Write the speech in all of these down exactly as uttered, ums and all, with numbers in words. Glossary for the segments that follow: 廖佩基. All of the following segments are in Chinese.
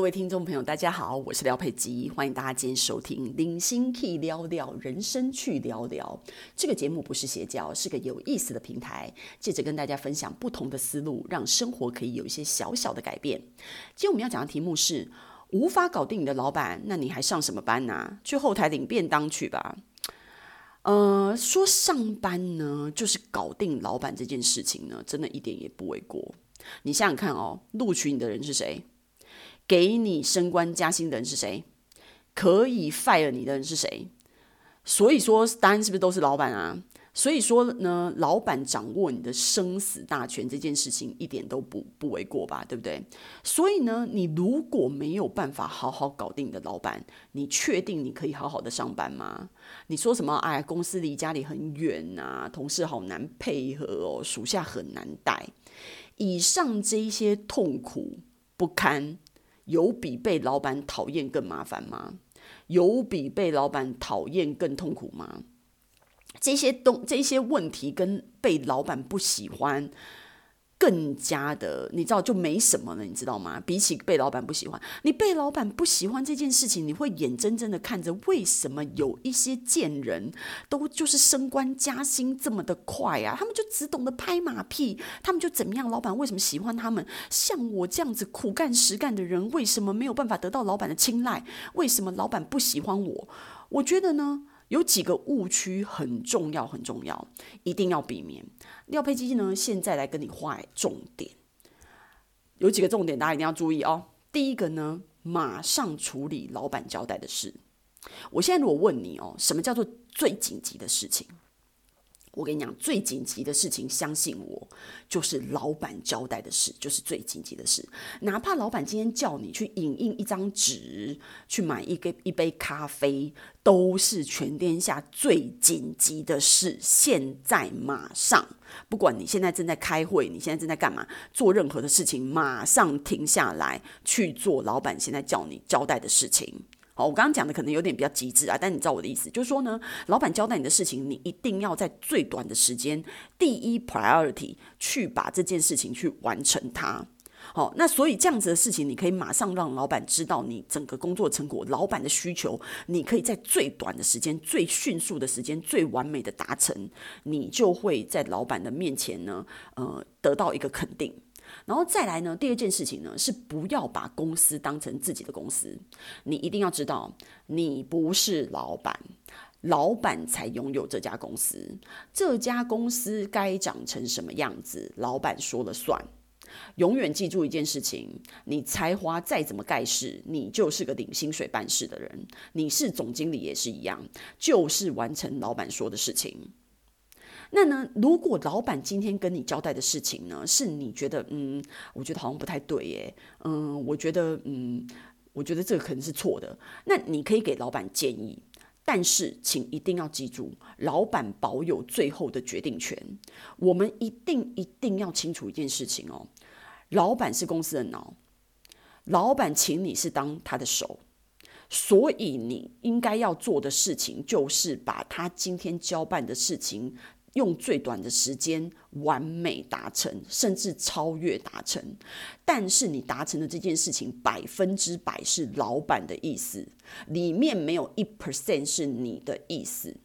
各位听众朋友大家好，我是廖佩基，欢迎大家今天收听零星 K 聊聊人生去聊聊。这个节目不是邪教，是个有意思的平台，借着跟大家分享不同的思路，让生活可以有一些小小的改变。今天我们要讲的题目是无法搞定你的老板，那你还上什么班啊？去后台领便当去吧。呃，说上班呢，就是搞定老板这件事情呢，真的一点也不为过。你想想看哦，录取你的人是谁？给你升官加薪的人是谁？可以 fire 你的人是谁？所以说，答案是不是都是老板啊？所以说呢，老板掌握你的生死大权这件事情一点都不不为过吧，对不对？所以呢，你如果没有办法好好搞定你的老板，你确定你可以好好的上班吗？你说什么？哎，公司离家里很远啊，同事好难配合哦，属下很难带。以上这一些痛苦不堪，有比被老板讨厌更麻烦吗？有比被老板讨厌更痛苦吗？这些东这些问题跟被老板不喜欢更加的，你知道就没什么了，你知道吗？比起被老板不喜欢，你被老板不喜欢这件事情，你会眼睁睁的看着为什么有一些贱人都就是升官加薪这么的快啊，他们就只懂得拍马屁，他们就怎么样，老板为什么喜欢他们？像我这样子苦干实干的人，为什么没有办法得到老板的青睐？为什么老板不喜欢我？我觉得呢，有几个误区很重要很重要，一定要避免。廖佩基呢，现在来跟你画重点，有几个重点大家一定要注意哦。第一个呢，马上处理老板交代的事。我现在如果问你哦，什么叫做最紧急的事情？我跟你讲，最紧急的事情，相信我，就是老板交代的事，就是最紧急的事。哪怕老板今天叫你去影印一张纸，去买一杯一杯咖啡，都是全天下最紧急的事，现在马上。不管你现在正在开会，你现在正在干嘛，做任何的事情，马上停下来去做老板现在叫你交代的事情。我刚刚讲的可能有点比较极致啊，但你知道我的意思，就是说呢，老板交代你的事情，你一定要在最短的时间，第一 priority 去把这件事情去完成它。好，那所以这样子的事情，你可以马上让老板知道你整个工作成果，老板的需求，你可以在最短的时间、最迅速的时间、最完美的达成，你就会在老板的面前呢，呃，得到一个肯定。然后再来呢，第二件事情呢，是不要把公司当成自己的公司。你一定要知道，你不是老板，老板才拥有这家公司。这家公司该长成什么样子，老板说了算。永远记住一件事情，你才华再怎么盖世，你就是个领薪水办事的人。你是总经理也是一样，就是完成老板说的事情。那呢，如果老板今天跟你交代的事情呢，是你觉得嗯，我觉得好像不太对耶，嗯，我觉得嗯，我觉得这个可能是错的，那你可以给老板建议。但是请一定要记住，老板保有最后的决定权。我们一定一定要清楚一件事情哦，老板是公司的脑，老板请你是当他的手。所以你应该要做的事情，就是把他今天交办的事情用最短的时间完美达成，甚至超越达成。但是你达成的这件事情，百分之百是老板的意思，里面没有 百分之一 是你的意思。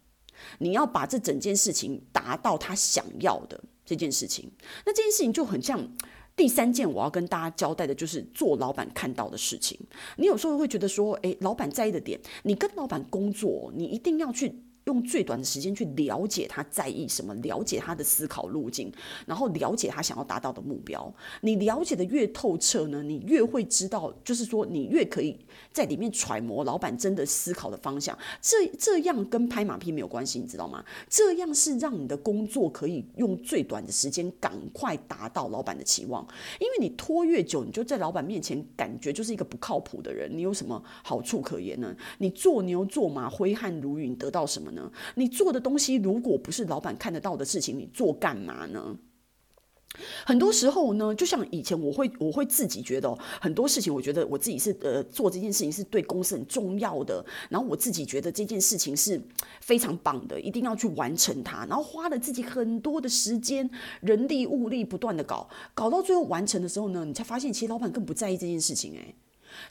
你要把这整件事情达到他想要的这件事情。那这件事情就很像第三件我要跟大家交代的，就是做老板看到的事情。你有时候会觉得说，诶，老板在意的点，你跟老板工作，你一定要去用最短的时间去了解他在意什么，了解他的思考路径，然后了解他想要达到的目标。你了解的越透彻呢，你越会知道，就是说你越可以在里面揣摩老板真的思考的方向。这这样跟拍马屁没有关系，你知道吗？这样是让你的工作可以用最短的时间赶快达到老板的期望。因为你拖越久，你就在老板面前感觉就是一个不靠谱的人，你有什么好处可言呢？你做牛做马，挥汗如雨，你得到什么呢？你做的东西如果不是老板看得到的事情，你做干嘛呢？很多时候呢，就像以前我会我会自己觉得、哦、很多事情，我觉得我自己是呃做这件事情是对公司很重要的，然后我自己觉得这件事情是非常棒的，一定要去完成它，然后花了自己很多的时间、人力物力不断的搞，搞到最后完成的时候呢，你才发现其实老板更不在意这件事情哎、欸。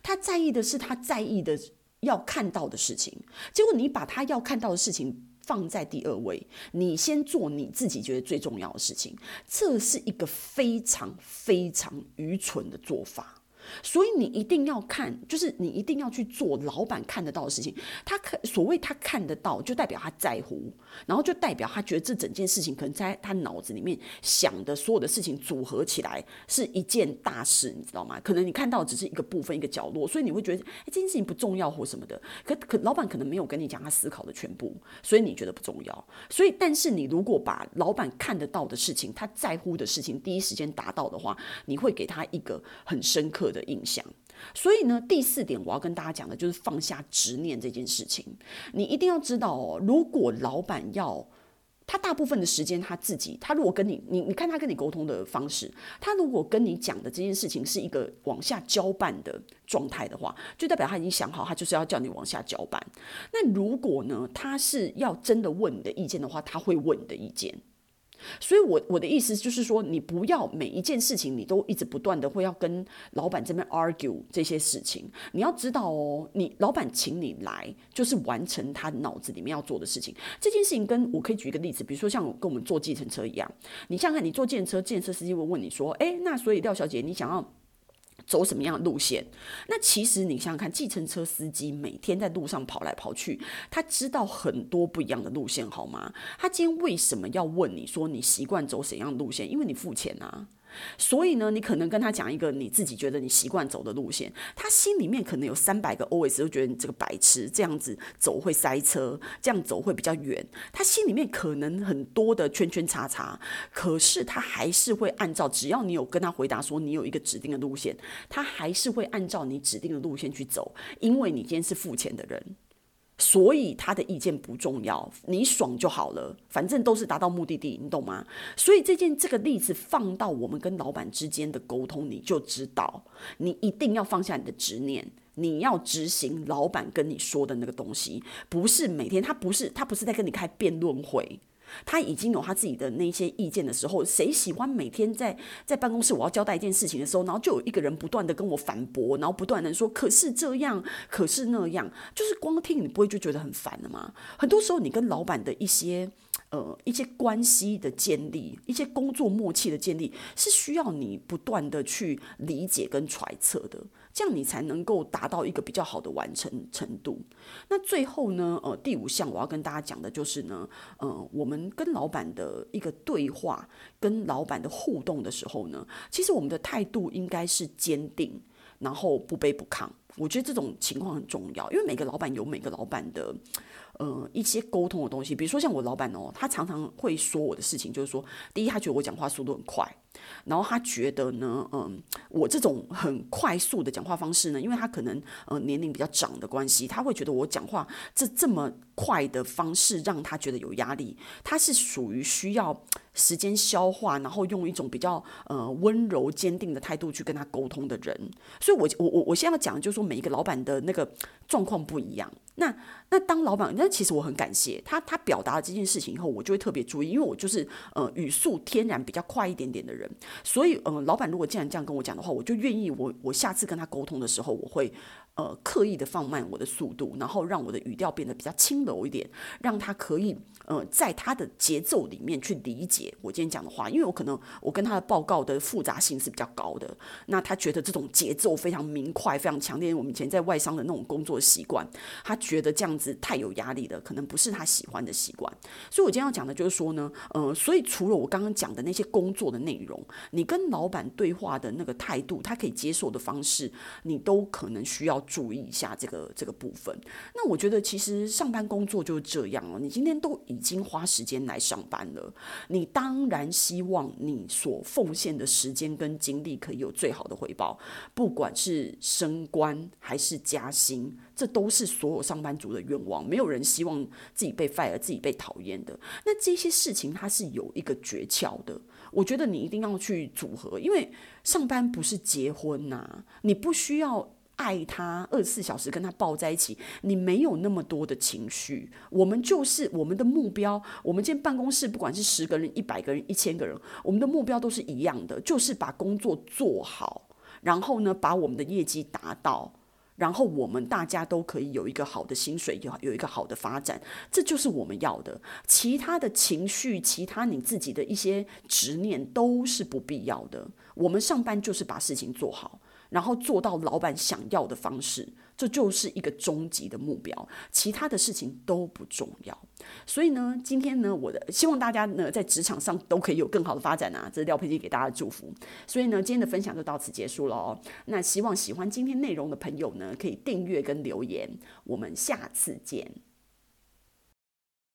他在意的是他在意的要看到的事情，结果你把他要看到的事情放在第二位，你先做你自己觉得最重要的事情，这是一个非常非常愚蠢的做法。所以你一定要看，就是你一定要去做老板看得到的事情。他所谓他看得到，就代表他在乎，然后就代表他觉得这整件事情可能在他脑子里面想的所有的事情组合起来是一件大事，你知道吗？可能你看到只是一个部分一个角落，所以你会觉得哎，这件事情不重要或什么的。可可老板可能没有跟你讲他思考的全部，所以你觉得不重要。所以但是你如果把老板看得到的事情，他在乎的事情第一时间达到的话，你会给他一个很深刻的的印象。所以呢，第四点我要跟大家讲的就是放下执念这件事情。你一定要知道哦，如果老板要他大部分的时间他自己，他如果跟你你你看他跟你沟通的方式，他如果跟你讲的这件事情是一个往下交办的状态的话，就代表他已经想好，他就是要叫你往下交办。那如果呢，他是要真的问你的意见的话，他会问你的意见。所以我，我的意思就是说，你不要每一件事情你都一直不断的会要跟老板这边 argue 这些事情。你要知道哦，你老板请你来就是完成他脑子里面要做的事情。这件事情跟我可以举一个例子，比如说像跟我们坐计程车一样，你想想看，你坐计程车，计程车司机会问你说，哎，那所以廖小姐，你想要走什么样的路线？那其实你想想看，计程车司机每天在路上跑来跑去，他知道很多不一样的路线，好吗？他今天为什么要问你说你习惯走怎样的路线？因为你付钱啊。所以呢，你可能跟他讲一个你自己觉得你习惯走的路线，他心里面可能有三百个 O S 都觉得你这个白痴，这样子走会塞车，这样走会比较远，他心里面可能很多的圈圈叉叉，可是他还是会按照，只要你有跟他回答说你有一个指定的路线，他还是会按照你指定的路线去走，因为你今天是付钱的人，所以他的意见不重要，你爽就好了，反正都是达到目的地，你懂吗？所以这件这个例子放到我们跟老板之间的沟通，你就知道，你一定要放下你的执念，你要执行老板跟你说的那个东西，不是每天他不是他不是在跟你开辩论会。他已经有他自己的那些意见的时候，谁喜欢每天在在办公室我要交代一件事情的时候，然后就有一个人不断的跟我反驳，然后不断的说可是这样可是那样，就是光听你不会就觉得很烦了吗？很多时候你跟老板的一些呃一些关系的建立，一些工作默契的建立，是需要你不断的去理解跟揣测的，这样你才能够达到一个比较好的完成程度。那最后呢，呃，第五项我要跟大家讲的就是呢，呃，我们跟老板的一个对话，跟老板的互动的时候呢，其实我们的态度应该是坚定，然后不卑不亢。我觉得这种情况很重要，因为每个老板有每个老板的呃一些沟通的东西。比如说像我老板哦，他常常会说我的事情，就是说，第一，他觉得我讲话速度很快，然后他觉得呢，嗯，我这种很快速的讲话方式呢，因为他可能呃年龄比较长的关系，他会觉得我讲话这这么快的方式让他觉得有压力，他是属于需要时间消化，然后用一种比较呃温柔坚定的态度去跟他沟通的人。所以我我我我现在要讲的就是说，每一个老板的那个状况不一样。那那当老板，那其实我很感谢他，他表达了这件事情以后，我就会特别注意，因为我就是呃语速天然比较快一点点的人，所以呃老板如果既然这样跟我讲的话，我就愿意我我下次跟他沟通的时候，我会呃刻意的放慢我的速度，然后让我的语调变得比较轻柔一点，让他可以呃在他的节奏里面去理解我今天讲的话，因为我可能我跟他的报告的复杂性是比较高的，那他觉得这种节奏非常明快，非常强烈，我们以前在外商的那种工作习惯，他觉得这样子太有压力了，可能不是他喜欢的习惯。所以我今天要讲的就是说呢，呃，所以除了我刚刚讲的那些工作的内容，你跟老板对话的那个态度，他可以接受的方式，你都可能需要注意一下这个这个部分。那我觉得其实上班工作就是这样哦，你今天都已经花时间来上班了，你当然希望你所奉献的时间跟精力可以有最好的回报，不管是升官还是加薪，这都是所有上班族的愿望，没有人希望自己被 fire， 自己被讨厌的。那这些事情它是有一个诀窍的，我觉得你一定要去组合，因为上班不是结婚啊，你不需要爱他二十四小时跟他抱在一起，你没有那么多的情绪。我们就是我们的目标，我们今天办公室不管是十个人、一百个人、一千个人，我们的目标都是一样的，就是把工作做好，然后呢把我们的业绩达到，然后我们大家都可以有一个好的薪水，有一个好的发展，这就是我们要的。其他的情绪，其他你自己的一些执念都是不必要的。我们上班就是把事情做好，然后做到老板想要的方式，这就是一个终极的目标，其他的事情都不重要。所以呢，今天呢，我的希望大家呢在职场上都可以有更好的发展啊，这是廖佩基给大家的祝福。所以呢，今天的分享就到此结束了哦。那希望喜欢今天内容的朋友呢，可以订阅跟留言，我们下次见。